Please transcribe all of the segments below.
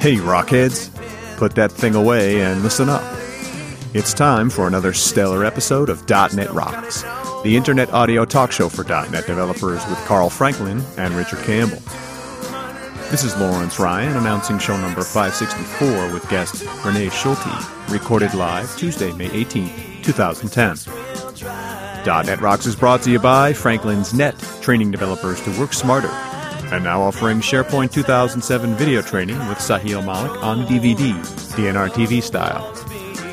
Hey, Rockheads, put that thing away and listen up. It's time for another stellar episode of .NET Rocks, the internet audio talk show for .NET developers with Carl Franklin and Richard Campbell. This is Lawrence Ryan announcing show number 564 with guest Rene Schulte, recorded live Tuesday, May 18, 2010. .NET Rocks is brought to you by Franklin's Net, training developers to work smarter. And now offering SharePoint 2007 video training with Sahil Malik on DVD, DNR TV style.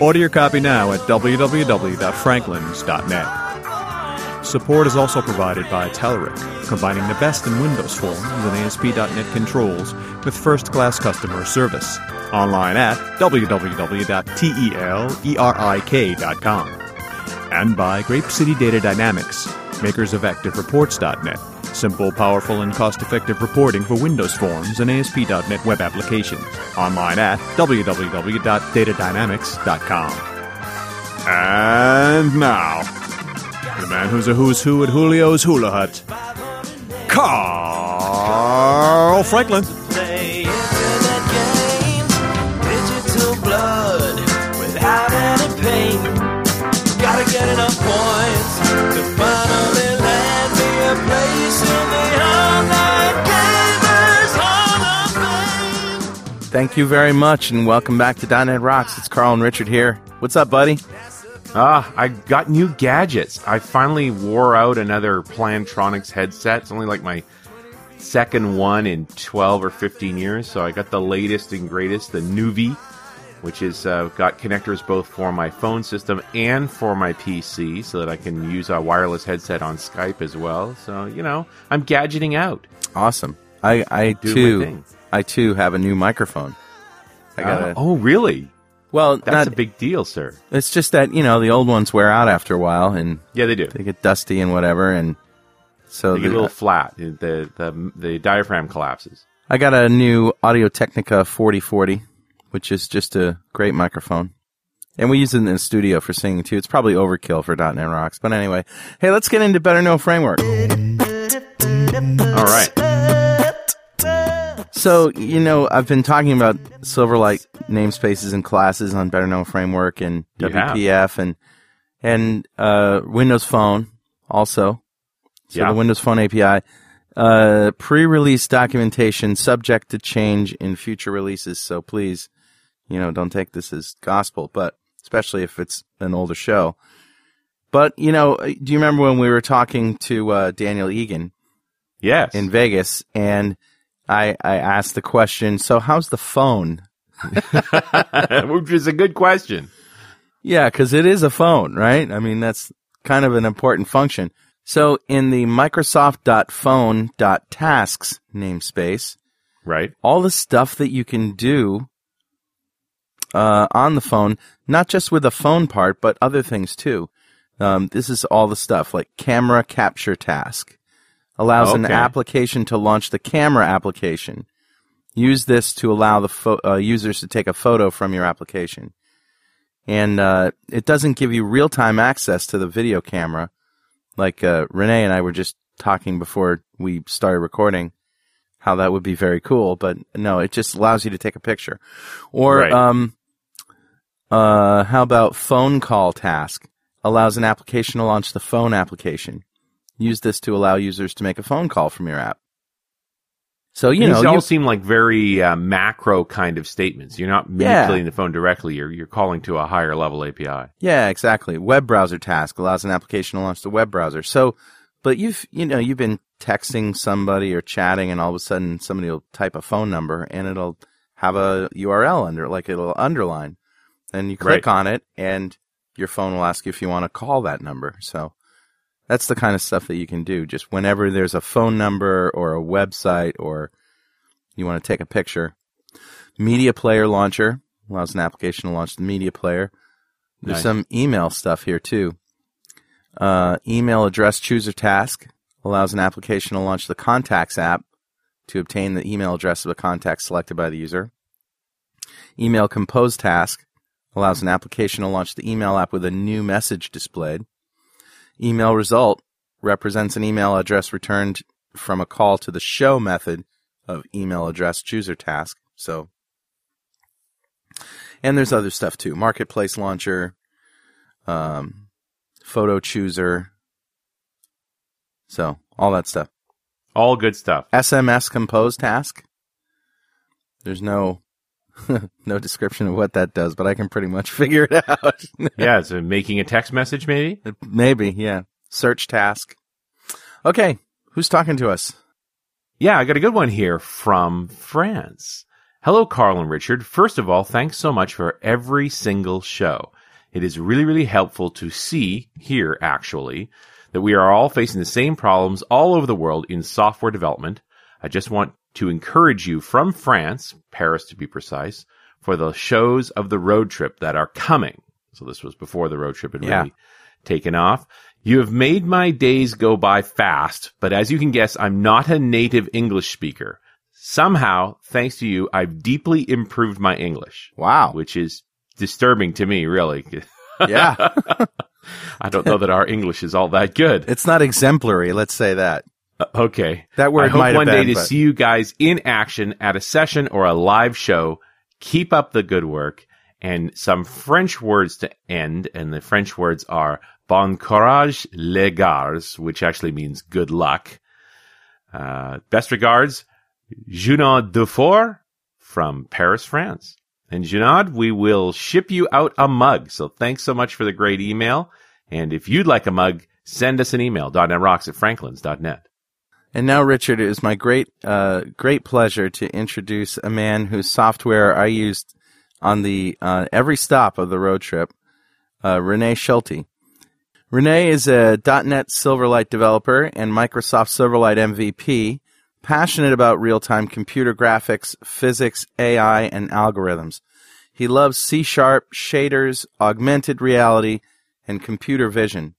Order your copy now at www.franklins.net. Support is also provided by Telerik, combining the best in Windows Phone and ASP.NET controls with first-class customer service. Online at www.telerik.com. And by GrapeCity Data Dynamics, makers of ActiveReports.net. Simple, powerful, and cost-effective reporting for Windows Forms and ASP.NET web applications. Online at www.datadynamics.com. And now, the man who's a who's who at Julio's Hula Hut, Carl Franklin. Thank you very much, and welcome back to .NET Rocks. It's Carl and Richard here. What's up, buddy? I got new gadgets. I finally wore out another Plantronics headset. It's only like my second one in 12 or 15 years, so I got the latest and greatest, the Nuvi, which is got connectors both for my phone system and for my PC, so that I can use a wireless headset on Skype as well. So, you know, I'm gadgeting out. Awesome. I too have a new microphone. I got oh, really? Well, that's a big deal, sir. It's just that, you know, the old ones wear out after a while, and yeah, they do. They get dusty and whatever, and so they get a little flat. The diaphragm collapses. I got a new Audio-Technica 4040, which is just a great microphone, and we use it in the studio for singing too. It's probably overkill for .NET Rocks, but anyway. Hey, let's get into Better Know Framework. All right. So, you know, I've been talking about Silverlight namespaces and classes on Better Know Framework and WPF and Windows Phone also. So the Windows Phone API. Pre-release documentation subject to change in future releases. So please, you know, don't take this as gospel, but especially if it's an older show. But, you know, do you remember when we were talking to Daniel Egan? Yes. In Vegas, and I asked the question, so how's the phone? Which is a good question. Yeah, because it is a phone, right? I mean, that's kind of an important function. So in the Microsoft.phone.tasks namespace, right, all the stuff that you can do on the phone, not just with the phone part, but other things too. This is all the stuff, like camera capture task. Allows an application to launch the camera application. Use this to allow the users to take a photo from your application. And it doesn't give you real-time access to the video camera. Like Renee and I were just talking before we started recording how that would be very cool. But no, it just allows you to take a picture. Or how about phone call task? Allows an application to launch the phone application. Use this to allow users to make a phone call from your app. So, you know, these all seem like very macro kind of statements. You're not manipulating the phone directly. You're calling to a higher level API. Yeah, exactly. Web browser task allows an application to launch the web browser. So, but you've been texting somebody or chatting, and all of a sudden somebody will type a phone number and it'll have a URL under it, like it'll underline, and you click on it and your phone will ask you if you want to call that number. So that's the kind of stuff that you can do. Just whenever there's a phone number or a website or you want to take a picture. Media player launcher allows an application to launch the media player. There's some email stuff here too. Email address chooser task allows an application to launch the contacts app to obtain the email address of a contact selected by the user. Email compose task allows an application to launch the email app with a new message displayed. Email result represents an email address returned from a call to the show method of email address chooser task. So, and there's other stuff too. Marketplace launcher, photo chooser. So all that stuff. All good stuff. SMS compose task. There's no description of what that does, but I can pretty much figure it out. Yeah, so making a text message, maybe? Maybe, yeah. Search task. Okay, who's talking to us? Yeah, I got a good one here from France. Hello, Carl and Richard. First of all, thanks so much for every single show. It is really, really helpful to see, hear actually, that we are all facing the same problems all over the world in software development. I just want to encourage you from France, Paris to be precise, for the shows of the road trip that are coming. So this was before the road trip had really taken off. You have made my days go by fast, but as you can guess, I'm not a native English speaker. Somehow, thanks to you, I've deeply improved my English. Wow. Which is disturbing to me, really. Yeah. I don't know that our English is all that good. It's not exemplary, let's say that. Okay. That word I hope one day to see you guys in action at a session or a live show. Keep up the good work. And some French words to end. And the French words are bon courage les gars, which actually means good luck. Best regards, Junod Dufour from Paris, France. And Junod, we will ship you out a mug. So thanks so much for the great email. And if you'd like a mug, send us an email, .netrocks@franklins.net. And now, Richard, it is my great pleasure to introduce a man whose software I used on the every stop of the road trip, Rene Schulte. Rene is a .NET Silverlight developer and Microsoft Silverlight MVP, passionate about real-time computer graphics, physics, AI, and algorithms. He loves C#, shaders, augmented reality, and computer vision.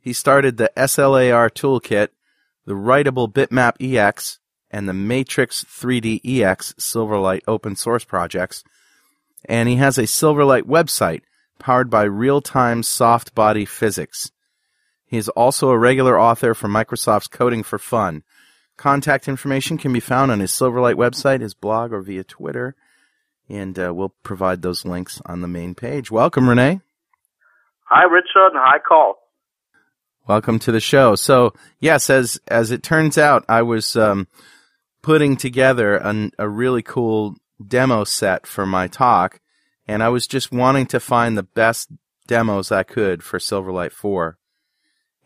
He started the SLARToolkit, the Writable Bitmap EX, and the Matrix 3D EX Silverlight open source projects. And he has a Silverlight website powered by real-time soft body physics. He is also a regular author for Microsoft's Coding for Fun. Contact information can be found on his Silverlight website, his blog, or via Twitter. And we'll provide those links on the main page. Welcome, Rene. Hi, Richard, and hi, Carl. Welcome to the show. So, yes, as it turns out, I was putting together a really cool demo set for my talk, and I was just wanting to find the best demos I could for Silverlight 4.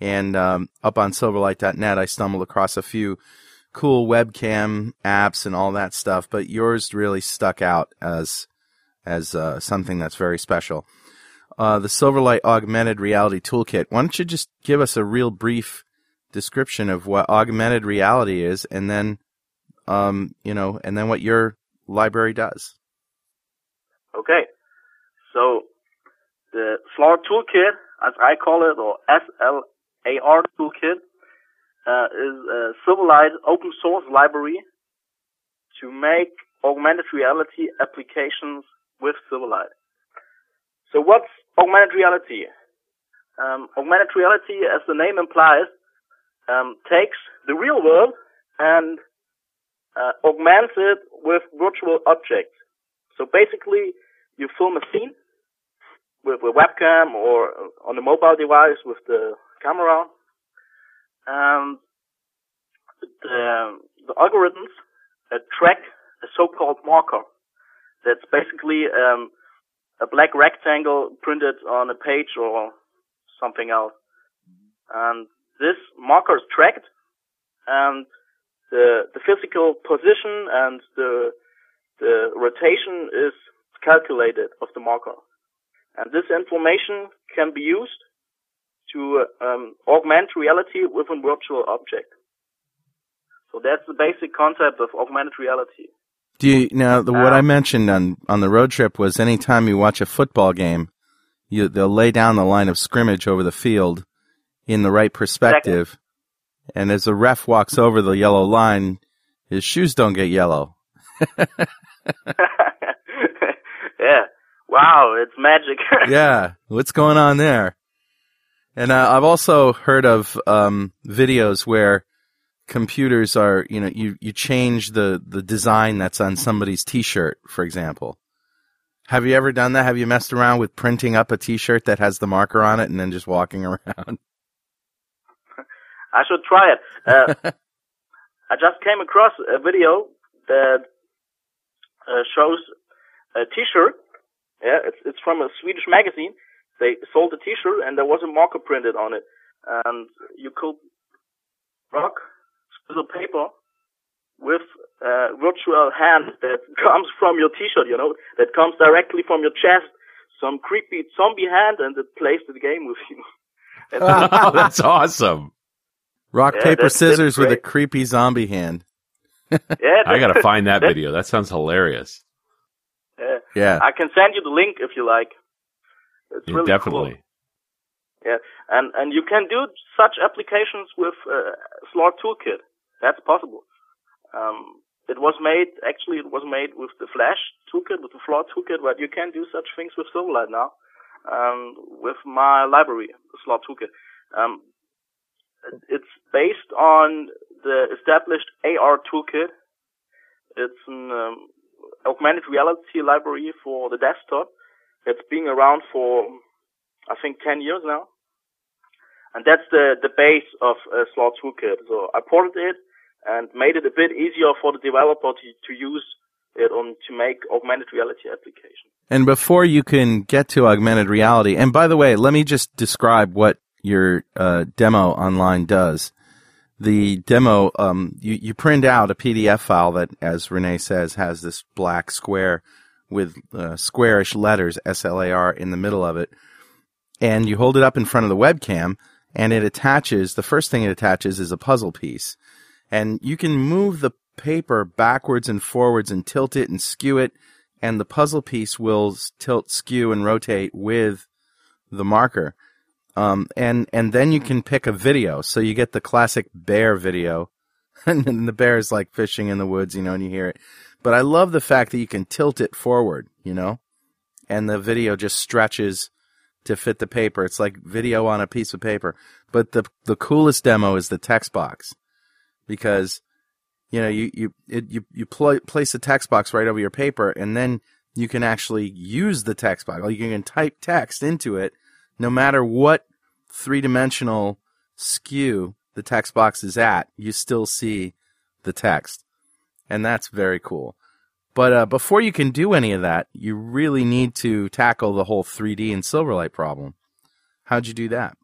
And up on silverlight.net, I stumbled across a few cool webcam apps and all that stuff, but yours really stuck out as something that's very special. The Silverlight Augmented Reality Toolkit. Why don't you just give us a real brief description of what augmented reality is, and then, and then what your library does? Okay. So the SLAR Toolkit, as I call it, or SLAR Toolkit, is a Silverlight open source library to make augmented reality applications with Silverlight. So what's augmented reality? Augmented reality, as the name implies, takes the real world and augments it with virtual objects. So basically, you film a scene with a webcam or on a mobile device with the camera. And the algorithms track a so-called marker. That's basically a black rectangle printed on a page or something else. And this marker is tracked, and the physical position and the rotation is calculated of the marker. And this information can be used to augment reality with a virtual object. So that's the basic concept of augmented reality. Do you, now, what I mentioned on the road trip was any time you watch a football game, they'll lay down the line of scrimmage over the field in the right perspective, exactly. And as the ref walks over the yellow line, his shoes don't get yellow. Yeah. Wow, it's magic. Yeah. What's going on there? And I've also heard of videos where computers are, you know, you change the design that's on somebody's T-shirt, for example. Have you ever done that? Have you messed around with printing up a T-shirt that has the marker on it and then just walking around? I should try it. I just came across a video that shows a T-shirt. Yeah, it's from a Swedish magazine. They sold a T-shirt and there was a marker printed on it. And you could rock the paper with a virtual hand that comes from your T-shirt, you know, that comes directly from your chest, some creepy zombie hand, and it plays the game with you. Oh, that's awesome. Rock, yeah, paper, scissors with a creepy zombie hand. Yeah, I got to find that video. That sounds hilarious. Yeah. I can send you the link if you like. It's really definitely cool. Yeah, and you can do such applications with SLARToolkit. That's possible. It was made with the Flash toolkit, with the SLARToolkit, but you can do such things with Silverlight now. With my library, SLARToolkit. It's based on the established AR toolkit. It's an augmented reality library for the desktop. It's been around for, I think, 10 years now. And that's the base of SLARToolkit. So I ported it and made it a bit easier for the developer to use it to make augmented reality applications. And before you can get to augmented reality, and by the way, let me just describe what your demo online does. The demo, you print out a PDF file that, as Rene says, has this black square with squarish letters, S-L-A-R, in the middle of it. And you hold it up in front of the webcam, and it attaches, the first thing it attaches is a puzzle piece. And you can move the paper backwards and forwards and tilt it and skew it, and the puzzle piece will tilt, skew, and rotate with the marker. And then you can pick a video. So you get the classic bear video, and the bear is like fishing in the woods, you know, and you hear it. But I love the fact that you can tilt it forward, you know, and the video just stretches to fit the paper. It's like video on a piece of paper. But the coolest demo is the text box, because, you know, you place the text box right over your paper, and then you can actually use the text box. Like, you can type text into it, no matter what three-dimensional skew the text box is at. You still see the text, and that's very cool. But before you can do any of that, you really need to tackle the whole 3D and Silverlight problem. How'd you do that?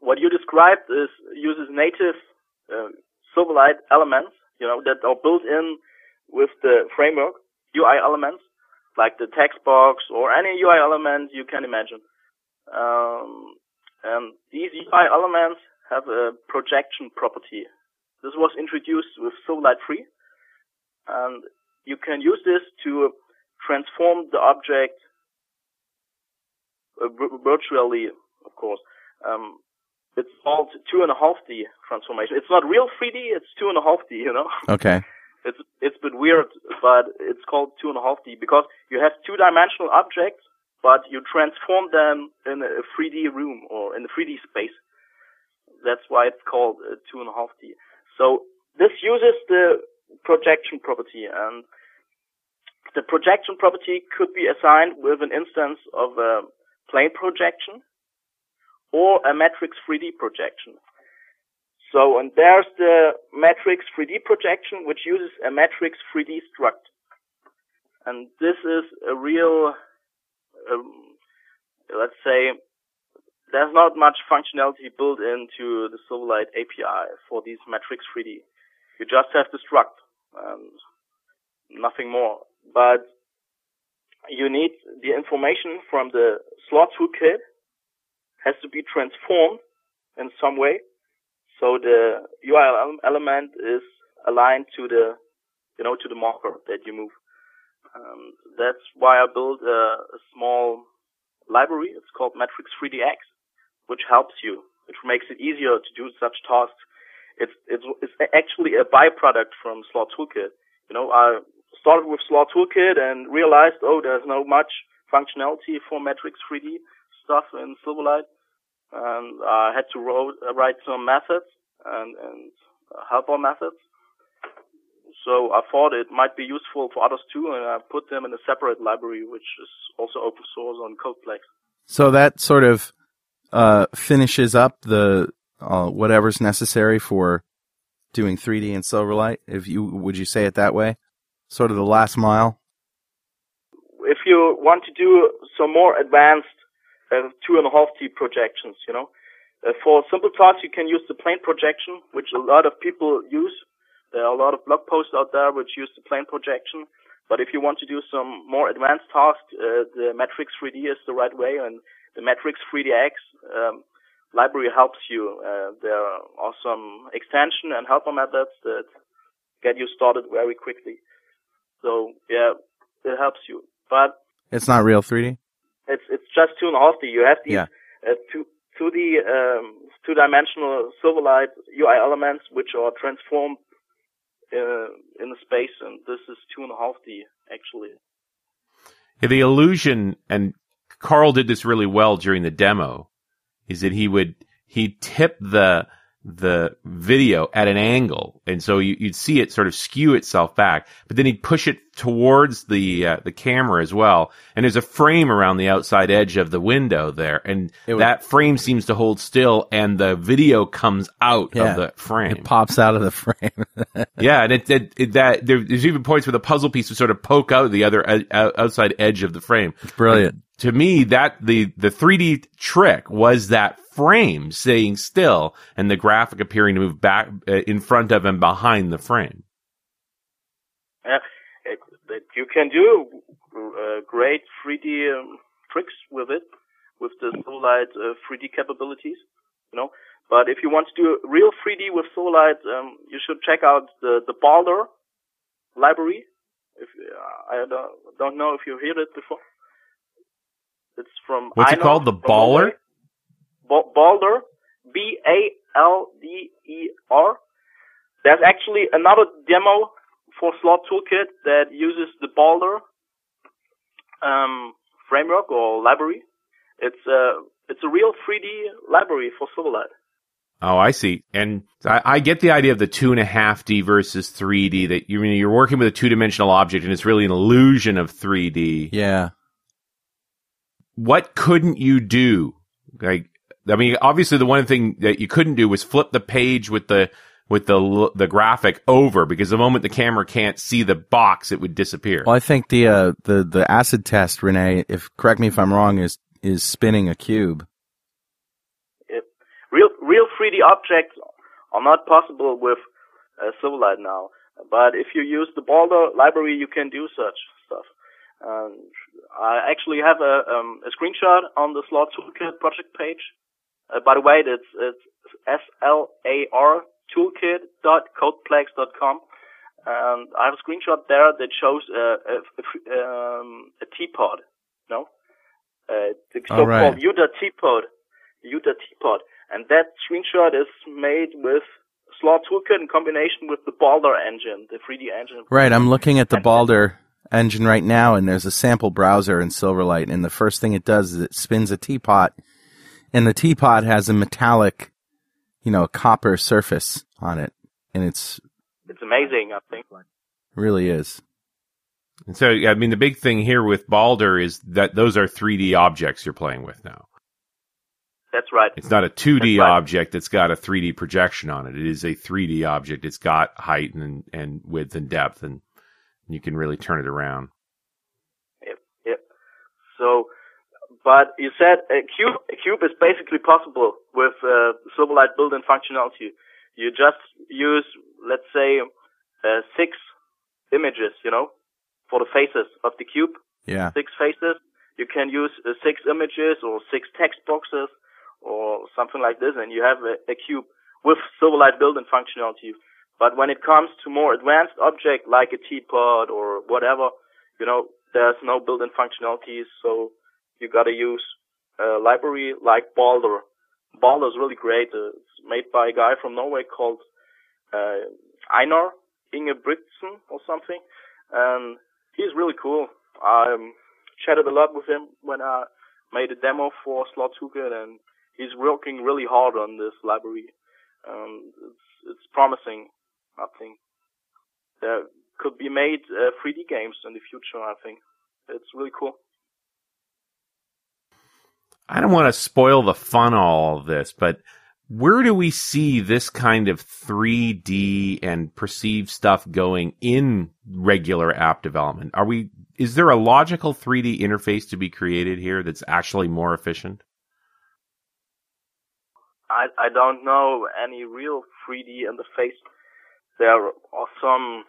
What you described uses native Silverlight elements, you know, that are built in with the framework, UI elements, like the text box or any UI element you can imagine. And these UI elements have a projection property. This was introduced with Silverlight 3, and you can use this to transform the object virtually, of course. It's called 2.5D transformation. It's not real 3D, it's 2.5D, you know? Okay. It's a bit weird, but it's called 2.5D because you have two-dimensional objects, but you transform them in a 3D room or in a 3D space. That's why it's called 2.5D. So this uses the projection property, and the projection property could be assigned with an instance of a plane projection or a Matrix 3D projection. So, and there's the Matrix 3D projection, which uses a Matrix 3D struct. And this is a real, let's say, there's not much functionality built into the Silverlight API for these Matrix 3D. You just have the struct and nothing more. But you need the information from the SLARToolkit has to be transformed in some way. So the URL element is aligned to the, you know, to the marker that you move. That's why I built a small library. It's called Matrix 3DX, which helps you, which makes it easier to do such tasks. It's actually a byproduct from SLARToolkit. You know, I started with SLARToolkit and realized, oh, there's not much functionality for Matrix 3D stuff in Silverlight. And I had to write some methods and helper methods. So I thought it might be useful for others too, and I put them in a separate library, which is also open source on CodePlex. So that sort of finishes up the whatever's necessary for doing 3D in Silverlight. Would you say it that way? Sort of the last mile. If you want to do some more advanced 2.5D projections, you know, for simple tasks you can use the plane projection, which a lot of people use. There are a lot of blog posts out there which use the plane projection. But if you want to do some more advanced tasks, the Matrix 3D is the right way, and the Matrix 3DX library helps you. There are some extension and helper methods that get you started very quickly. So yeah, it helps you. But it's not real 3D. It's just 2.5D. You have these 2D, two-dimensional Silverlight UI elements which are transformed in the space, and this is 2.5D actually. Yeah, the illusion, and Carl did this really well during the demo, is that he'd tip the video at an angle, and so you'd see it sort of skew itself back, but then he'd push it towards the camera as well, and there's a frame around the outside edge of the window there, and that frame seems to hold still, and the video comes out of the frame. It pops out of the frame. Yeah, and there's even points where the puzzle piece would sort of poke out the other outside edge of the frame. It's brilliant. And to me, that the 3D trick was that frame staying still and the graphic appearing to move back in front of and behind the frame. You can do great 3D tricks with it, with the Silverlight 3D capabilities, you know. But if you want to do real 3D with Silverlight, you should check out the Balder library. If I don't know if you heard it before. It's from what's Einar, it called? The Balder? Balder, B-A-L-D-E-R. There's actually another demo for SLARToolkit that uses the Balder framework or library. It's a real 3D library for Silverlight. Oh, I see. And I get the idea of the 2.5D versus 3D, that you're working with a two-dimensional object and it's really an illusion of 3D. Yeah. What couldn't you do? Like, I mean, obviously the one thing that you couldn't do was flip the page with the graphic over, because the moment the camera can't see the box, it would disappear. Well, I think the acid test, Rene, correct me if I'm wrong, is spinning a cube. Real 3D objects are not possible with Silverlight now, but if you use the Balder library, you can do such stuff. I actually have a screenshot on the SLARToolkit project page. By the way, it's SLARToolkit.codeplex.com. And I have a screenshot there that shows a teapot. No? The so-called Utah Teapot. And that screenshot is made with SLARToolkit in combination with the Balder engine, the 3D engine. Right, I'm looking at the Balder engine right now, and there's a sample browser in Silverlight, and the first thing it does is it spins a teapot, and the teapot has a metallic, you know, copper surface on it, and it's amazing, I think. It really is. And so, I mean, the big thing here with Balder is that those are 3D objects you're playing with now. That's right. It's not a 2D object that's got a 3D projection on it. It is a 3D object. It's got height and width and depth, and you can really turn it around. Yep, yep. So, but you said a cube is basically possible with Silverlight built-in functionality. You just use, let's say, 6 images, you know, for the faces of the cube. Yeah. 6 faces. You can use 6 images or 6 text boxes or something like this, and you have a cube with Silverlight built-in functionality. But when it comes to more advanced objects like a teapot or whatever, you know, there's no built-in functionality, so you gotta use a library like Balder. Balder is really great. It's made by a guy from Norway called Einar Ingebrigtsen or something. And he's really cool. I chatted a lot with him when I made a demo for SLARToolkit, and he's working really hard on this library. It's promising, I think. There could be made 3D games in the future, I think. It's really cool. I don't want to spoil the fun all of this, but where do we see this kind of 3D and perceived stuff going in regular app development? Is there a logical 3D interface to be created here that's actually more efficient? I don't know any real 3D interface. There are some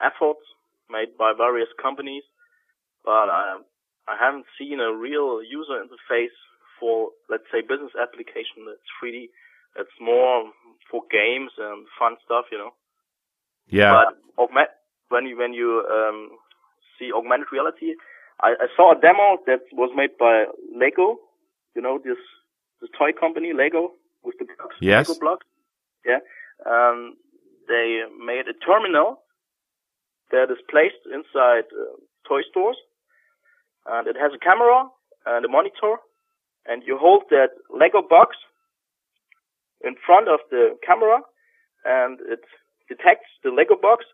efforts made by various companies, but I haven't seen a real user interface for, let's say, business application that's 3D. It's more for games and fun stuff, you know. Yeah. But when you see augmented reality, I saw a demo that was made by Lego, you know, the toy company Lego with the blocks. Yes. Lego blocks. Yeah. They made a terminal that is placed inside toy stores. And it has a camera and a monitor, and you hold that Lego box in front of the camera, and it detects the Lego box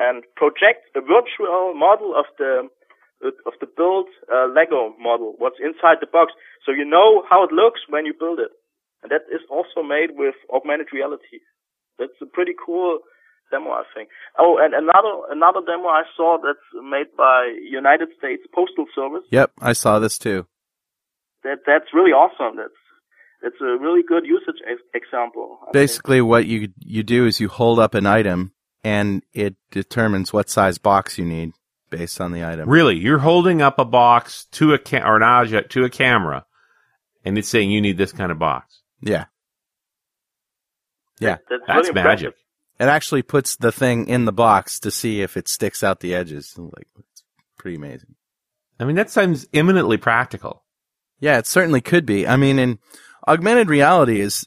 and projects a virtual model of the built Lego model, what's inside the box, so you know how it looks when you build it. And that is also made with augmented reality. That's a pretty cool demo, I think. Oh, and another demo I saw that's made by United States Postal Service. Yep, I saw this too. That's really awesome. That's a really good usage example. Basically, what you do is you hold up an item, and it determines what size box you need based on the item. Really, you're holding up a box to or an object to a camera, and it's saying you need this kind of box. Yeah. Yeah, that's really magic. It actually puts the thing in the box to see if it sticks out the edges. Like, it's pretty amazing. I mean, that sounds eminently practical. Yeah, it certainly could be. I mean, and augmented reality is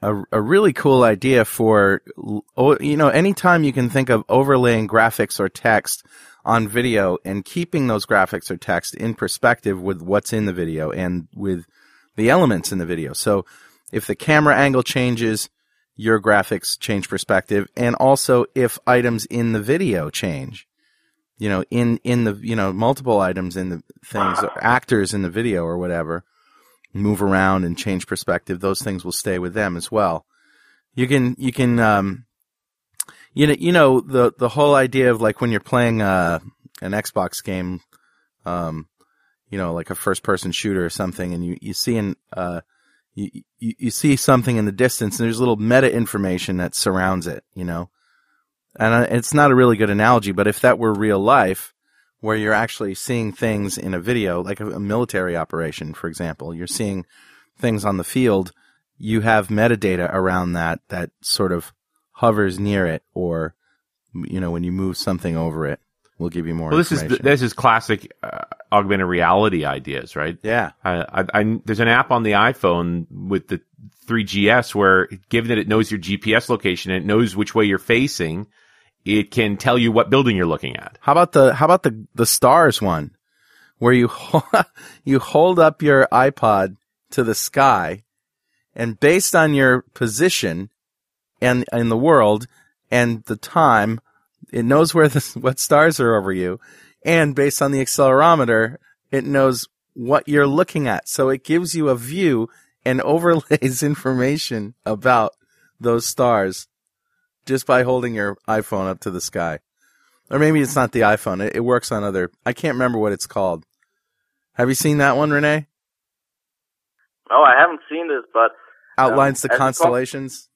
a really cool idea for, you know, anytime you can think of overlaying graphics or text on video and keeping those graphics or text in perspective with what's in the video and with the elements in the video. So if the camera angle changes, your graphics change perspective, and also if items in the video change, you know, in the, you know, multiple items in the things, or actors in the video or whatever, move around and change perspective, those things will stay with them as well. You can you know the whole idea of, like, when you're playing an Xbox game, you know, like a first person shooter or something, and you see an you see something in the distance, and there's little meta information that surrounds it, you know. And it's not a really good analogy, but if that were real life, where you're actually seeing things in a video, like a military operation, for example, you're seeing things on the field, you have metadata around that sort of hovers near it, or, you know, when you move something over it, we'll give you more information. This is classic augmented reality ideas, right? Yeah. There's an app on the iPhone with the 3GS where, given that it knows your GPS location and it knows which way you're facing, it can tell you what building you're looking at. How about the stars one, where you hold up your iPod to the sky, and based on your position and in the world and the time, it knows what stars are over you, and based on the accelerometer, it knows what you're looking at. So it gives you a view and overlays information about those stars just by holding your iPhone up to the sky. Or maybe it's not the iPhone. It works on other... I can't remember what it's called. Have you seen that one, Rene? Oh, I haven't seen this, but... Outlines the constellations?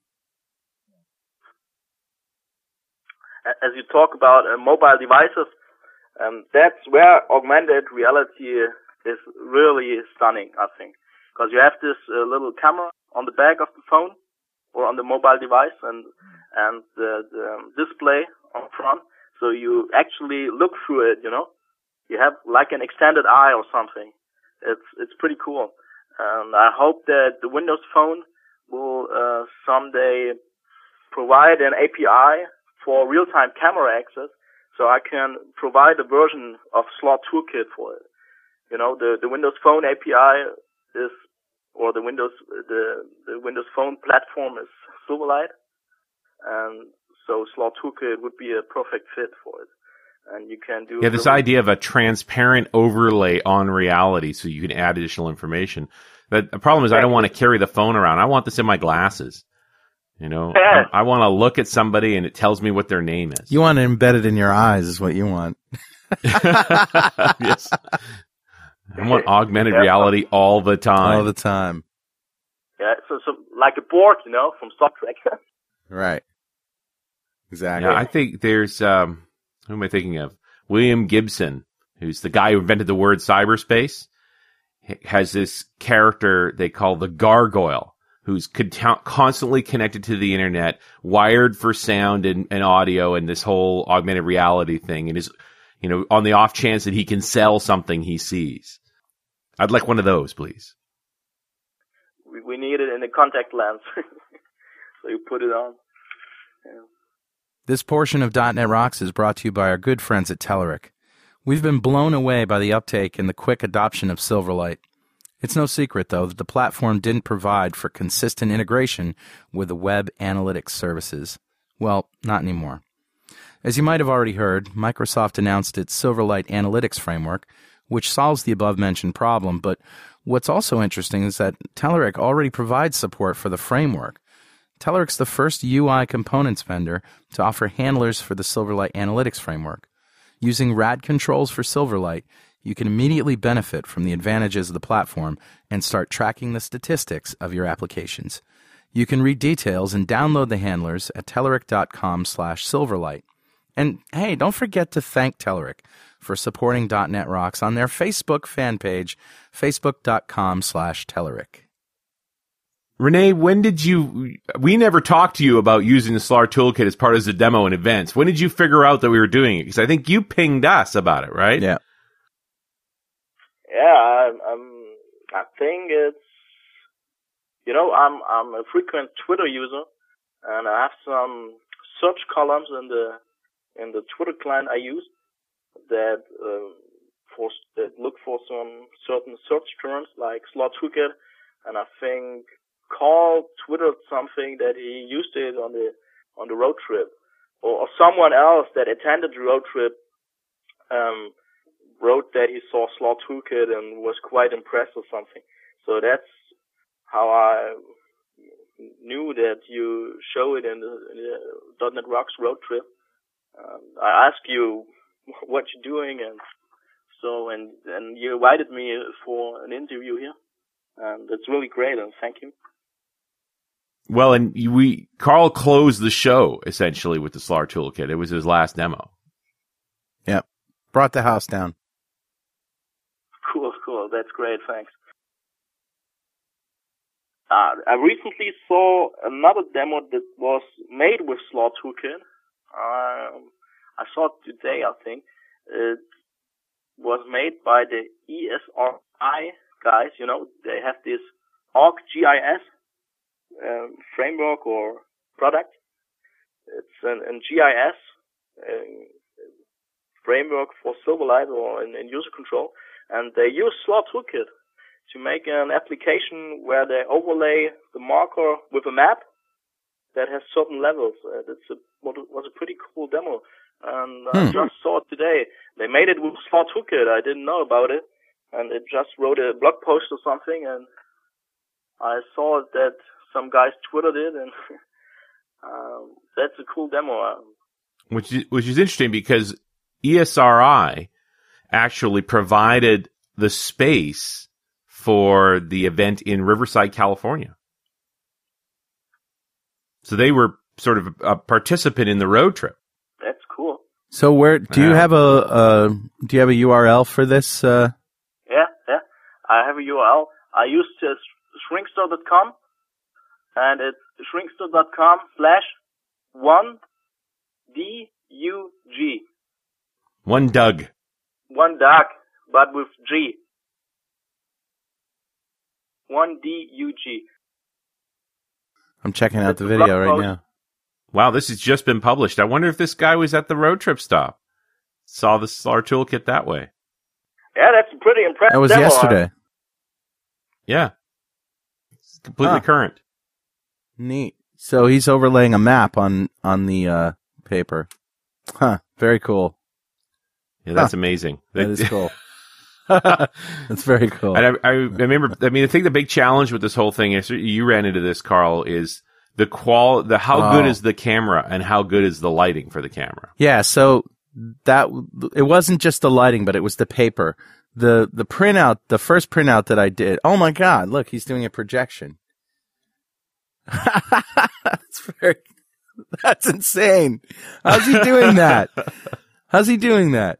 As you talk about mobile devices, that's where augmented reality is really stunning, I think. Because you have this little camera on the back of the phone or on the mobile device and the display on front. So you actually look through it, you know. You have like an extended eye or something. It's pretty cool. And I hope that the Windows Phone will someday provide an API for real-time camera access, so I can provide a version of SLARToolkit for it. You know, the Windows Phone API is, or the Windows Phone platform is Silverlight, and so SLARToolkit would be a perfect fit for it. And you can do... Yeah, this idea of a transparent overlay on reality so you can add additional information. But the problem is I don't want to carry the phone around. I want this in my glasses. You know, I want to look at somebody and it tells me what their name is. You want to embed it in your eyes is what you want. Yes. I want augmented reality all the time. All the time. Yeah, so like a Borg, you know, from Star Trek. Right. Exactly. Yeah, I think there's... who am I thinking of? William Gibson, who's the guy who invented the word cyberspace, has this character they call the Gargoyle, who's constantly connected to the internet, wired for sound and audio and this whole augmented reality thing. And is, you know, on the off chance that he can sell something he sees. I'd like one of those, please. We need it in the contact lens. So you put it on. Yeah. This portion of .NET Rocks is brought to you by our good friends at Telerik. We've been blown away by the uptake and the quick adoption of Silverlight. It's no secret, though, that the platform didn't provide for consistent integration with the web analytics services. Well, not anymore. As you might have already heard, Microsoft announced its Silverlight Analytics framework, which solves the above-mentioned problem, but what's also interesting is that Telerik already provides support for the framework. Telerik's the first UI components vendor to offer handlers for the Silverlight Analytics framework. Using RAD controls for Silverlight, you can immediately benefit from the advantages of the platform and start tracking the statistics of your applications. You can read details and download the handlers at telerik.com/silverlight. And hey, don't forget to thank Telerik for supporting .NET Rocks on their Facebook fan page, facebook.com/Telerik. Rene, when did you... We never talked to you about using the SLARToolkit as part of the demo in advance. When did you figure out that we were doing it? Because I think you pinged us about it, right? Yeah. Yeah, I think it's... You know, I'm a frequent Twitter user, and I have some search columns in the Twitter client I use that that look for some certain search terms like SLARToolkit, and I think Carl tweeted something that he used it on the road trip, or someone else that attended the road trip wrote that he saw SLARToolkit and was quite impressed or something. So that's how I knew that you show it in the .NET Rocks road trip. I asked you what you're doing, and you invited me for an interview here. That's really great, and thank you. Well, and Carl closed the show essentially with the SLARToolkit. It was his last demo. Yeah, brought the house down. Cool. That's great. Thanks. I recently saw another demo that was made with SLARToolkit. I saw it today, I think. It was made by the ESRI guys, you know, they have this ArcGIS framework or product. It's an GIS framework for Silverlight or in user control, and they use SLARToolkit to make an application where they overlay the marker with a map that has certain levels. That was a pretty cool demo, and I just saw it today. They made it with SLARToolkit. I didn't know about it. and it just wrote a blog post or something, and I saw that some guys Twittered it, and that's a cool demo. Which is interesting because ESRI actually provided the space for the event in Riverside, California. So they were sort of a participant in the road trip. That's cool. So where do you have a URL for this? Yeah. I have a URL. I used shrinkster.com, and it's shrinkster.com/1DUG. One Doug, but with G. 1DUG. I'm checking out the video right now. Wow, this has just been published. I wonder if this guy was at the road trip stop. Saw the SLARToolkit that way. Yeah, that's pretty impressive. That was yesterday. Yeah. It's completely current. Neat. So he's overlaying a map on the paper. Huh. Very cool. Yeah, that's amazing. That is cool. That's very cool. And I remember, I mean, I think the big challenge with this whole thing is, you ran into this, Carl, is how good is the camera and how good is the lighting for the camera? Yeah, so that it wasn't just the lighting, but it was the paper. The printout, the first printout that I did, oh my God, look, he's doing a projection. That's insane. How's he doing that?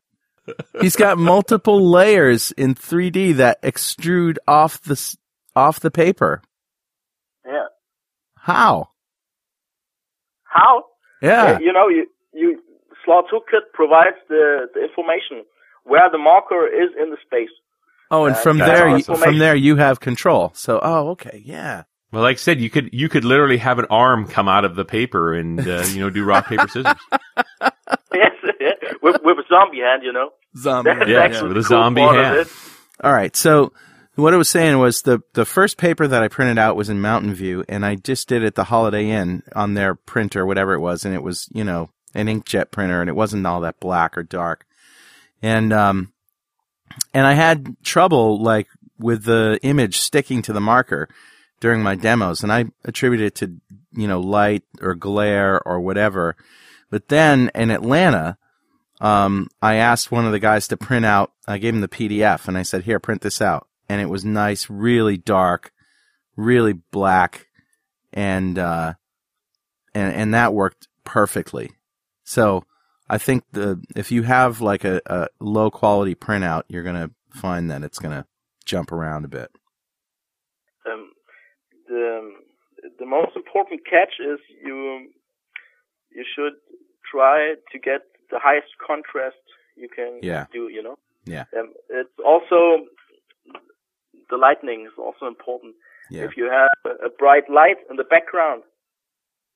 He's got multiple layers in 3D that extrude off the paper. Yeah. How? Yeah. You know, you SLARToolkit provides the information where the marker is in the space. Oh, and from there you have control. So, okay, yeah. Well, like I said, you could literally have an arm come out of the paper and do rock paper scissors. Yes, with a zombie hand, you know. Zombie, with a zombie hand. All right, so what I was saying was the first paper that I printed out was in Mountain View, and I just did it at the Holiday Inn on their printer, whatever it was, and it was an inkjet printer, and it wasn't all that black or dark, and I had trouble with the image sticking to the marker during my demos, and I attributed it to light or glare or whatever. But then in Atlanta, I asked one of the guys to print out. I gave him the PDF, and I said, "Here, print this out." And it was nice, really dark, really black, and that worked perfectly. So I think if you have a low quality printout, you're gonna find that it's gonna jump around a bit. The most important catch is you should try to get the highest contrast you can do, Yeah. It's also, the lighting is also important. Yeah. If you have a bright light in the background,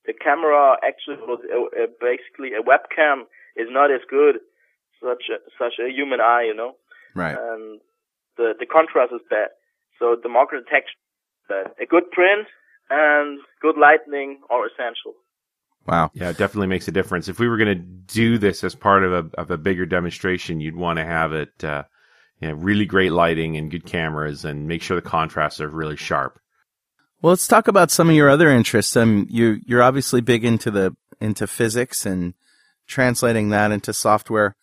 the camera actually, basically a webcam, is not as good, such a human eye, Right. And the contrast is bad. So the marker detection is bad. A good print and good lighting are essential. Wow. Yeah, it definitely makes a difference. If we were going to do this as part of a bigger demonstration, you'd want to have it really great lighting and good cameras, and make sure the contrasts are really sharp. Well, let's talk about some of your other interests. You're obviously big into physics and translating that into software.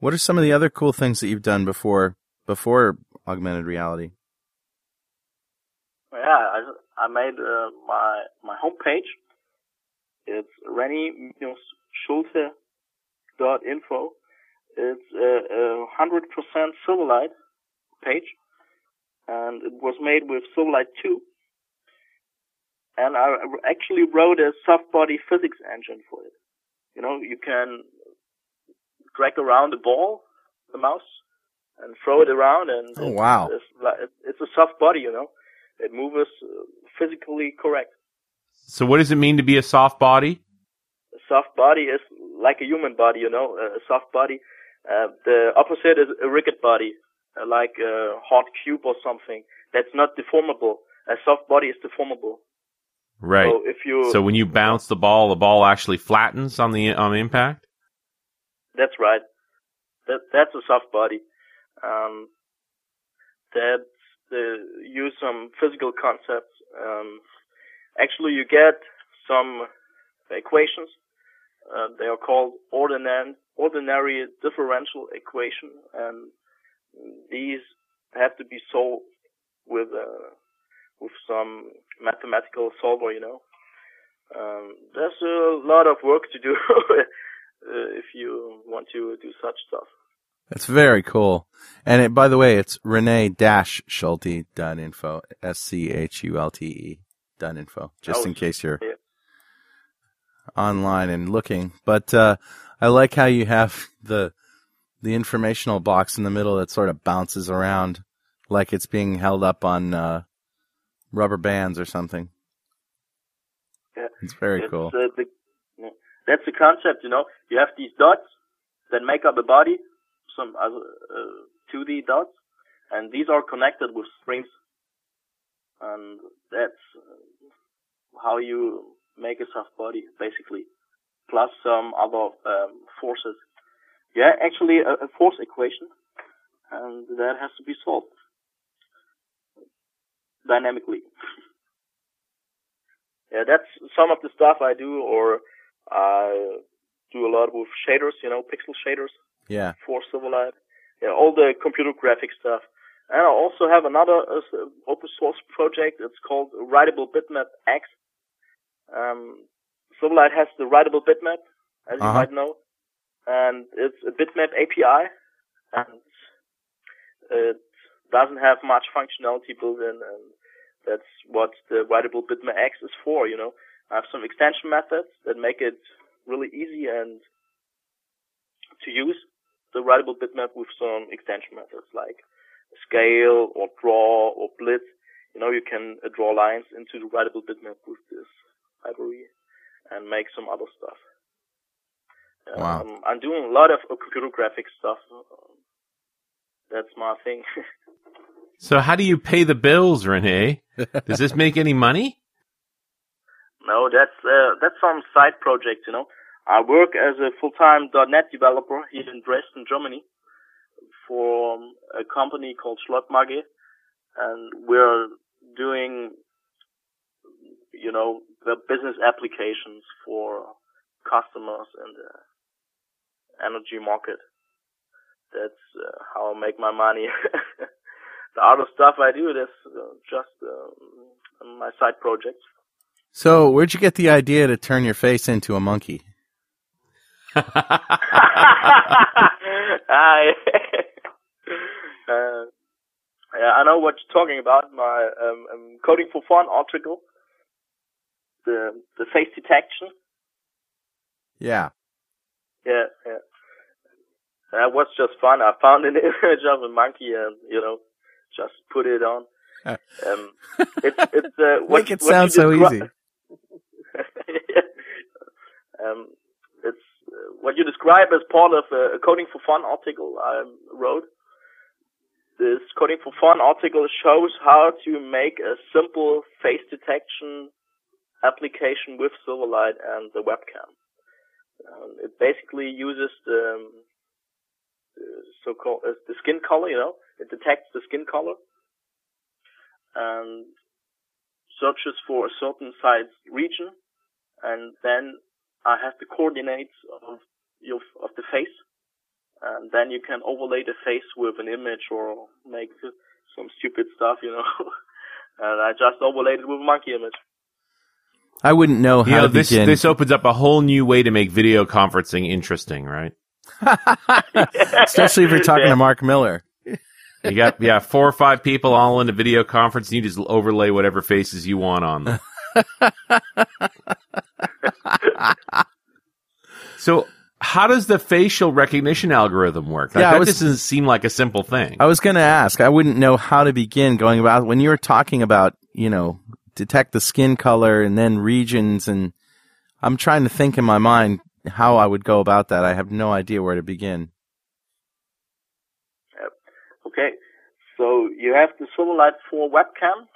What are some of the other cool things that you've done before augmented reality? Yeah, I made my homepage. It's Rene Schulte.info. It's a 100% Silverlight page, and it was made with Silverlight 2. And I actually wrote a soft body physics engine for it. You can drag around the ball, the mouse, and throw it around, and oh, wow. It's a soft body, It moves physically correct. So what does it mean to be a soft body? A soft body is like a human body, a soft body. The opposite is a rigid body, like a hard cube or something. That's not deformable. A soft body is deformable. Right. So when you bounce the ball actually flattens on the impact? That's right. That's a soft body. that use some physical concepts. Actually, you get some equations. They are called ordinary differential equation, and these have to be solved with some mathematical solver, you know. There's a lot of work to do if you want to do such stuff. That's very cool. And it, by the way, it's Rene-Schulte.info, SCHULTE.info, just in case you're online and looking. But I like how you have the informational box in the middle that sort of bounces around like it's being held up on rubber bands or something. Yeah. It's very cool. That's the concept, you know. You have these dots that make up a body, some other 2D dots, and these are connected with strings. And that's how you make a soft body, basically, plus some other forces. Yeah, actually a force equation, and that has to be solved dynamically. Yeah, that's some of the stuff I do, or I do a lot with shaders, you know, pixel shaders. Yeah. For Silverlight. Yeah, all the computer graphic stuff. And I also have another open source project. It's called Writable Bitmap EX. Silverlight has the Writable Bitmap, as you might know. And it's a bitmap API, and it doesn't have much functionality built in, and that's what the Writable Bitmap EX is for, you know. I have some extension methods that make it really easy and to use the Writable Bitmap with some extension methods like scale or draw or split. You know, you can draw lines into the Writable Bitmap with this library and make some other stuff. Wow. I'm doing a lot of computer graphics stuff. That's my thing. So how do you pay the bills, Rene? Does this make any money? No, that's some side project, you know. I work as a full-time .NET developer here in Dresden, Germany, for a company called Schlotmage, and we're doing, you know, the business applications for customers in the energy market. That's how I make my money. The other stuff I do, that's just my side project. So where'd you get the idea to turn your face into a monkey? I know what you're talking about. My Coding for Fun article, the face detection. Yeah. That was just fun. I found an image of a monkey and, you know, just put it on. Make it sound so easy. It's what you describe as part of a Coding for Fun article I wrote. This Coding for Fun article shows how to make a simple face detection application with Silverlight and the webcam. It basically uses the skin color, you know. It detects the skin color and searches for a certain size region, and then I have the coordinates of the face, and then you can overlay the face with an image or make some stupid stuff, you know. And I just overlaid it with a monkey image. I wouldn't know how to begin. This opens up a whole new way to make video conferencing interesting, right? Especially if you're talking to Mark Miller. You got 4 or 5 people all in a video conference, and you just overlay whatever faces you want on them. So how does the facial recognition algorithm work? Like, this doesn't seem like a simple thing. I was going to ask. I wouldn't know how to begin going about when you were talking about, you know, detect the skin color and then regions, and I'm trying to think in my mind how I would go about that. I have no idea where to begin. Okay, so you have the Silverlight 4 webcam,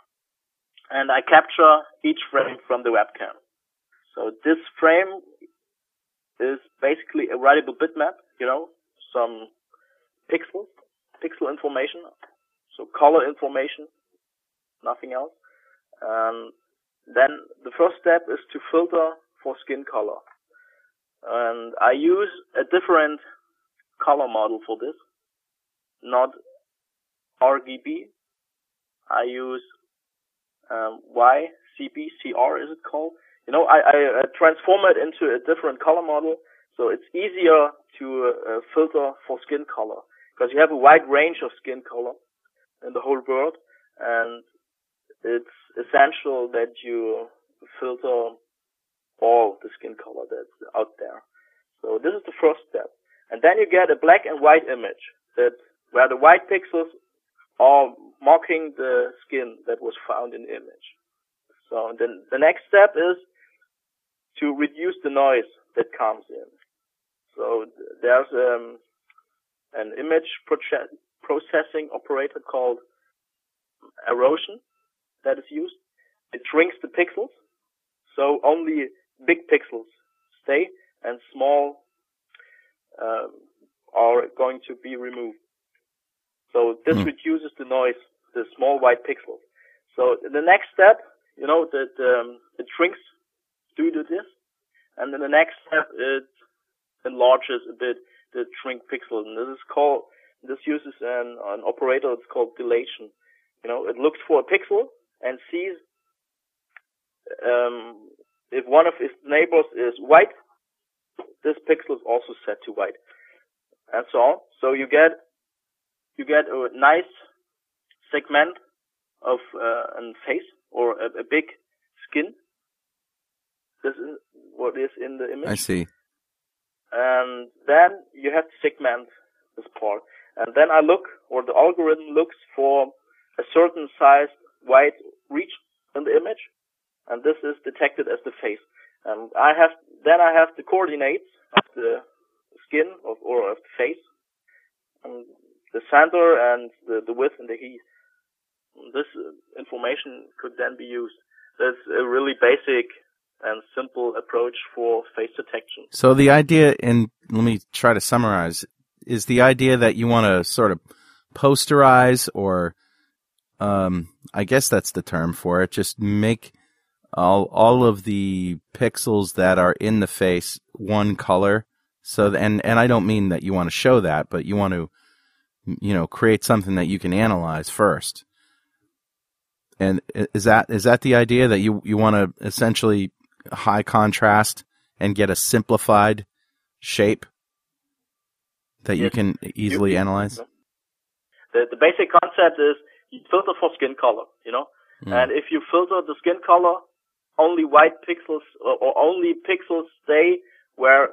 and I capture each frame from the webcam. So this frame is basically a writable bitmap, you know, some pixel information so color information, nothing else. Then the first step is to filter for skin color. And I use a different color model for this, not RGB. I use YCB, CR is it called? You know, I transform it into a different color model, so it's easier to filter for skin color, because you have a wide range of skin color in the whole world, and it's essential that you filter all the skin color that's out there. So this is the first step. And then you get a black and white image that where the white pixels are marking the skin that was found in the image. So then the next step is to reduce the noise that comes in. So there's an image processing operator called erosion that is used. It shrinks the pixels, so only big pixels stay and small are going to be removed. So this reduces the noise, the small white pixels. So the next step, you know, that it shrinks due to this, and then the next step it enlarges a bit the shrink pixel, and this is called, this uses an operator. It's called dilation. You know, it looks for a pixel and sees if one of its neighbors is white, this pixel is also set to white, and so on. So you get a nice segment of a face or a big skin. This is what is in the image. I see. And then you have to segment this part. And then I look, or the algorithm looks for a certain size wide reach in the image, and this is detected as the face. And I have the coordinates of the skin or of the face, and the center and the width and the height. This information could then be used. That's a really basic and simple approach for face detection. So the idea, and let me try to summarize, is the idea that you want to sort of posterize or, I guess that's the term for it, just make all of the pixels that are in the face one color. So, and I don't mean that you want to show that, but you want to, you know, create something that you can analyze first. And is that the idea, that you want to essentially high contrast and get a simplified shape that you can easily analyze? The basic concept is you filter for skin color, you know. Mm. And if you filter the skin color, only white pixels or only pixels stay where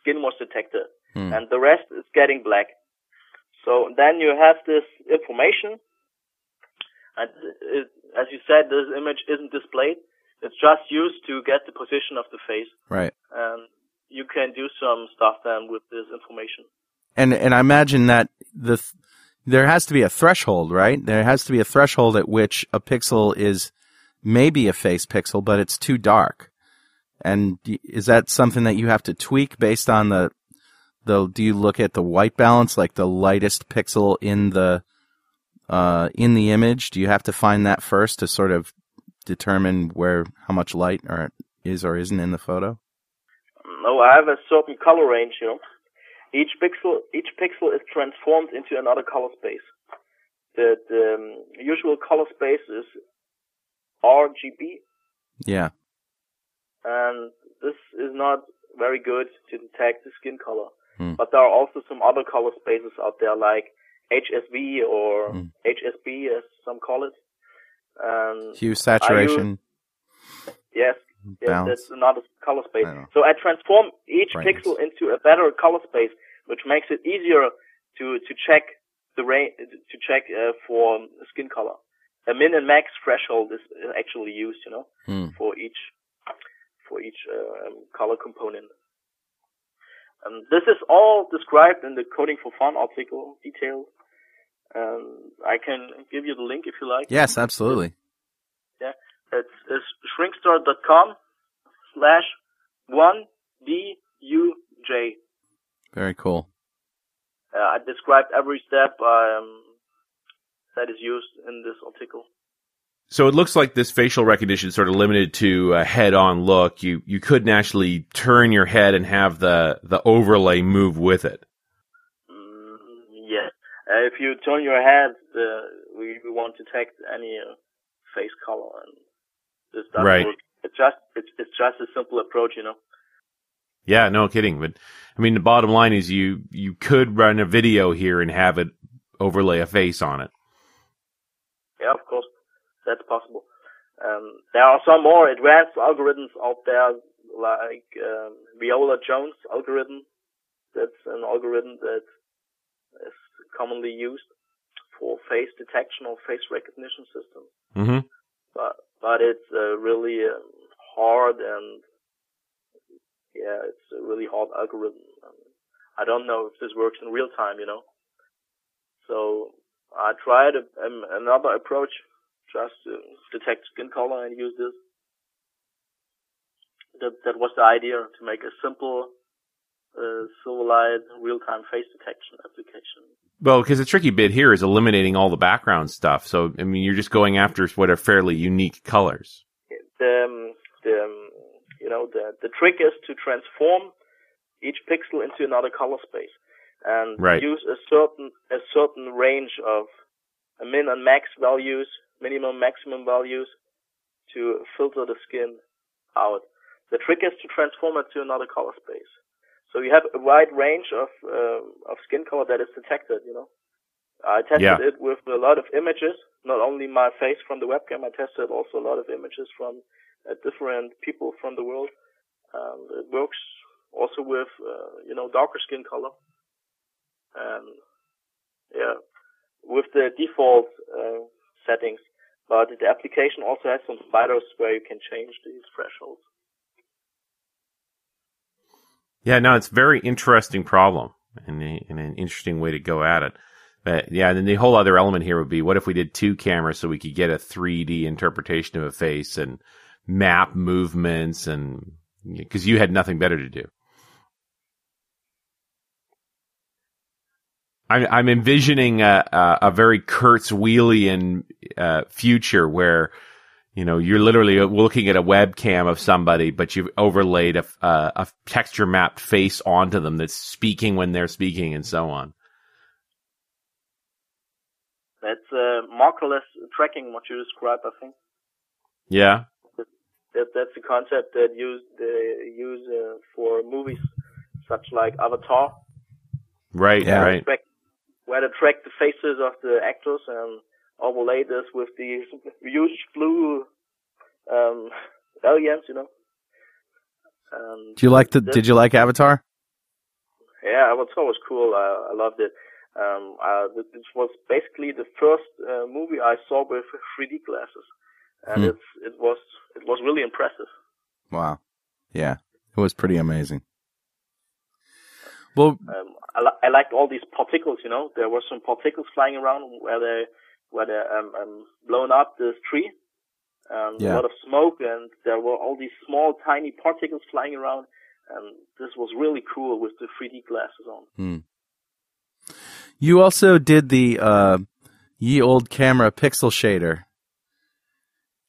skin was detected. Mm. And the rest is getting black. So then you have this information, and it, as you said, this image isn't displayed. It's just used to get the position of the face. Right. And you can do some stuff then with this information. And I imagine that there has to be a threshold, right? There has to be a threshold at which a pixel is maybe a face pixel, but it's too dark. And is that something that you have to tweak based on the do you look at the white balance, like the lightest pixel in the image? Do you have to find that first to sort of determine how much light is or isn't in the photo? No, I have a certain color range, you know. Each pixel is transformed into another color space. The usual color space is RGB. Yeah. And this is not very good to detect the skin color. Hmm. But there are also some other color spaces out there, like HSV or HSB, as some call it. Hue, saturation. Yes, that's another color space. So I transform each pixel into a better color space, which makes it easier to check the range, to check for skin color. A min and max threshold is actually used, you know, for each color component. This is all described in the Coding for Fun article, detailed. I can give you the link if you like. Yes, absolutely. Yeah, it's shrinkstar.com/1DUJ. Very cool. I described every step. that is used in this article. So it looks like this facial recognition is sort of limited to a head-on look. You couldn't actually turn your head and have the overlay move with it. Yes. If you turn your head, we won't detect any face color. And this doesn't work. It's just a simple approach, you know. Yeah, no kidding. But I mean, the bottom line is you could run a video here and have it overlay a face on it. Yeah, of course, that's possible. There are some more advanced algorithms out there, like Viola Jones' algorithm. That's an algorithm that is commonly used for face detection or face recognition systems. Mm-hmm. But it's really hard and. Yeah, it's a really hard algorithm. I don't know if this works in real time, you know. So I tried another approach, just to detect skin color and use this. That was the idea, to make a simple Silverlight real-time face detection application. Well, because the tricky bit here is eliminating all the background stuff. So, I mean, you're just going after what are fairly unique colors. You know, the trick is to transform each pixel into another color space and use a certain range of min and max values, minimum, maximum values to filter the skin out. The trick is to transform it to another color space. So you have a wide range of skin color that is detected, you know. I tested it with a lot of images, not only my face from the webcam, I tested also a lot of images from different people from the world. It works also with, you know, darker skin color. With the default settings. But the application also has some sliders where you can change these thresholds. Yeah, no, it's a very interesting problem and an interesting way to go at it. But yeah, then the whole other element here would be, what if we did two cameras so we could get a 3D interpretation of a face and map movements, and because you had nothing better to do. I'm envisioning a very Kurzweilian future where, you know, you're literally looking at a webcam of somebody, but you've overlaid a texture mapped face onto them that's speaking when they're speaking, and so on. That's markerless tracking, what you described, I think. Yeah. That's the concept that they use for movies such like Avatar. Right, yeah, right. Where they track the faces of the actors and overlay this with these huge blue aliens, you know. Did you like Avatar? Yeah, Avatar was cool. I loved it. This was basically the first movie I saw with 3D glasses. And it was really impressive. Wow. Yeah. It was pretty amazing. Well, I liked all these particles, you know. There were some particles flying around where they blown up this tree. A lot of smoke, and there were all these small, tiny particles flying around. And this was really cool with the 3D glasses on. Hmm. You also did the ye olde camera pixel shader.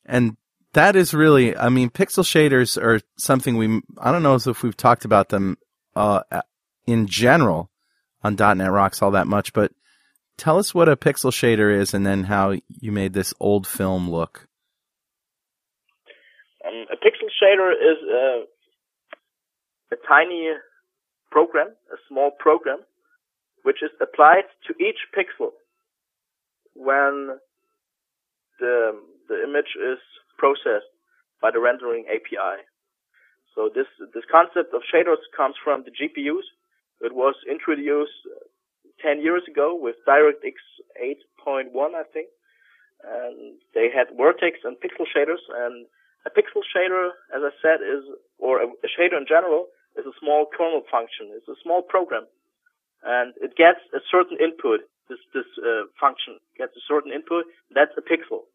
And that is really, I mean, pixel shaders are something I don't know if we've talked about them in general on .NET Rocks all that much, but tell us what a pixel shader is and then how you made this old film look. A pixel shader is a tiny program, a small program, which is applied to each pixel when the image is processed by the rendering API. So this concept of shaders comes from the GPUs. It was introduced 10 years ago with DirectX 8.1, I think. And they had vertex and pixel shaders. And a pixel shader, as I said, or a shader in general, is a small kernel function. It's a small program. And it gets a certain input. This function gets a certain input. That's a pixel.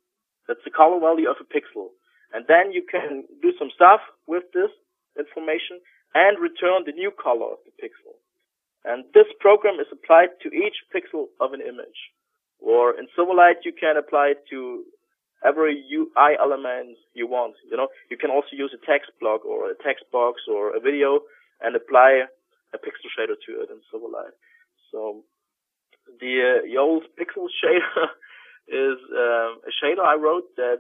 That's the color value of a pixel. And then you can do some stuff with this information and return the new color of the pixel. And this program is applied to each pixel of an image. Or in Silverlight, you can apply it to every UI element you want. You know, you can also use a text block or a text box or a video and apply a pixel shader to it in Silverlight. So the old pixel shader is a shader I wrote that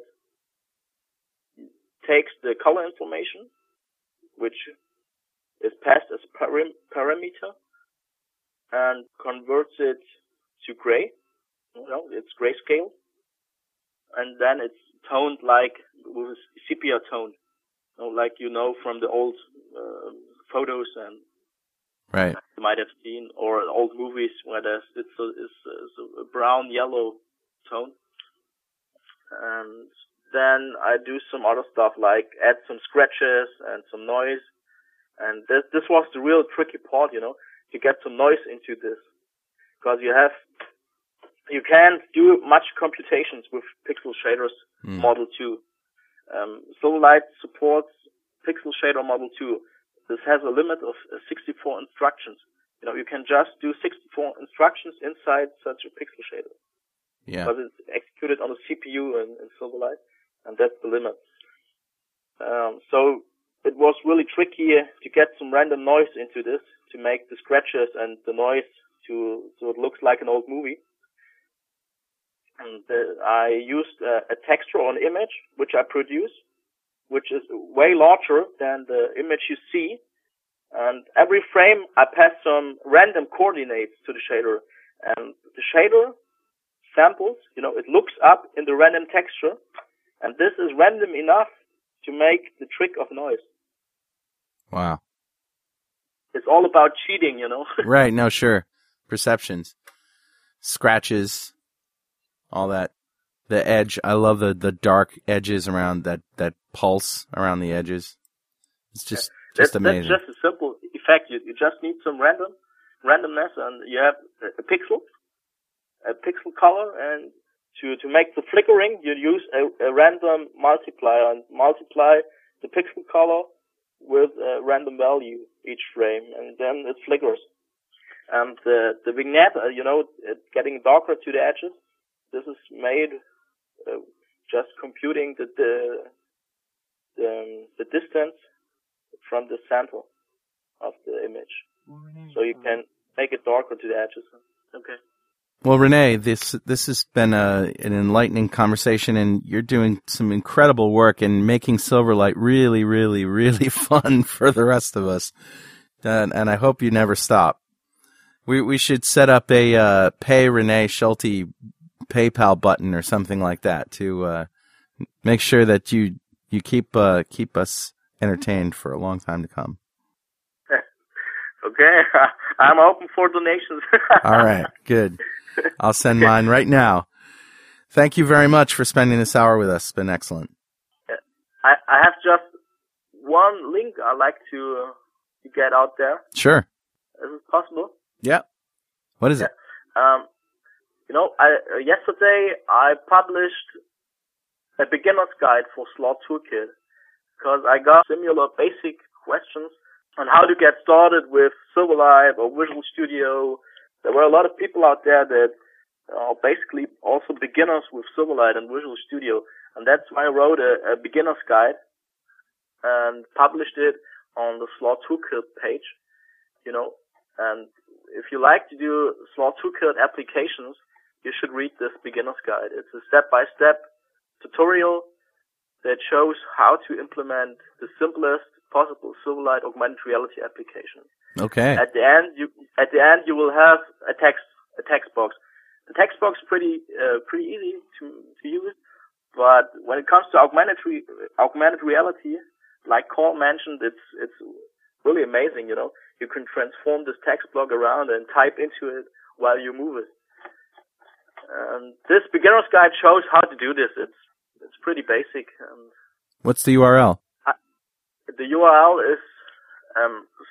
takes the color information, which is passed as a parameter, and converts it to gray. You know, it's grayscale, and then it's toned like with sepia tone, you know, like you know from the old photos and right you might have seen, or old movies where there's it's a brown yellow tone. And then I do some other stuff like add some scratches and some noise. And this was the real tricky part, you know, to get some noise into this, because you can't do much computations with Pixel Shaders Model 2. Silverlight supports Pixel Shader Model 2. This has a limit of 64 instructions. You know, you can just do 64 instructions inside such a pixel shader. Yeah. Because it's executed on a CPU in Silverlight, and that's the limit. So it was really tricky to get some random noise into this, to make the scratches and the noise so it looks like an old movie. And I used a texture or an image, which I produce, which is way larger than the image you see. And every frame, I pass some random coordinates to the shader. And the shader samples, you know, it looks up in the random texture. And this is random enough to make the trick of noise. Wow. It's all about cheating, you know. Right, no, sure. Perceptions. Scratches. All that, the edge. I love the dark edges around that pulse around the edges. It's just amazing. That's just a simple effect. You just need some randomness, and you have a pixel color, and to make the flickering, you use a random multiplier and multiply the pixel color with a random value each frame, and then it flickers. And the vignette, you know, it's getting darker to the edges. This is made just computing the distance from the center of the image, so you can make it darker to the edges. Okay. Well, Rene, this has been an enlightening conversation, and you're doing some incredible work and making Silverlight really, really, really fun for the rest of us. And I hope you never stop. We should set up a pay Rene Schulte PayPal button or something like that to make sure that you keep us entertained for a long time to come. Okay, I'm open for donations. All right, good. I'll send mine right now. Thank you very much for spending this hour with us. It's been excellent. I have just one link I'd like to get out there. Sure. Is it possible? Yeah. What is it? You know, yesterday I published a beginner's guide for SLARToolkit because I got similar basic questions on how to get started with Silverlight or Visual Studio. There were a lot of people out there that are basically also beginners with Silverlight and Visual Studio, and that's why I wrote a beginner's guide and published it on the SLARToolkit page, you know. And if you like to do SLARToolkit applications, you should read this beginner's guide. It's a step-by-step tutorial that shows how to implement the simplest possible Silverlight augmented reality application. Okay. At the end you will have a text box. The text box is pretty easy to use, but when it comes to augmented reality, like Carl mentioned, it's really amazing. You know, you can transform this text block around and type into it while you move it. And this beginner's guide shows how to do this. It's pretty basic. And what's the URL? The URL is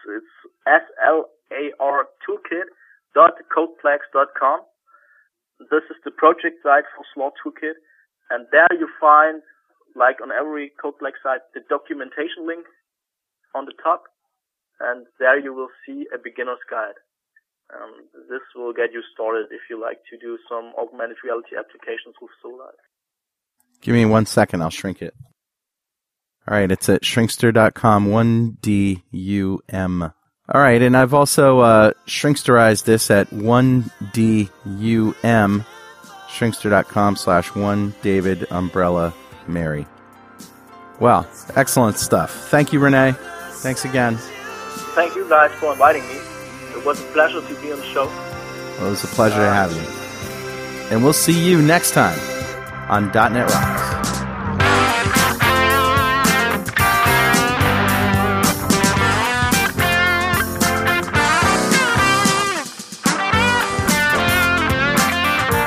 it's slartoolkit.codeplex.com. This is the project site for SLARToolkit, and there you find, like on every CodePlex site, the documentation link on the top, and there you will see a beginner's guide. This will get you started if you like to do some augmented reality applications with Silverlight. Give me 1 second. I'll shrink it. All right. It's at shrinkster.com, 1DUM. All right. And I've also shrinksterized this at 1DUM, shrinkster.com/1DavidUmbrellaMary. Wow. Excellent stuff. Thank you, Rene. Thanks again. Thank you guys for inviting me. It was a pleasure to be on the show. Well, it was a pleasure to have you. And we'll see you next time on .NET Rocks.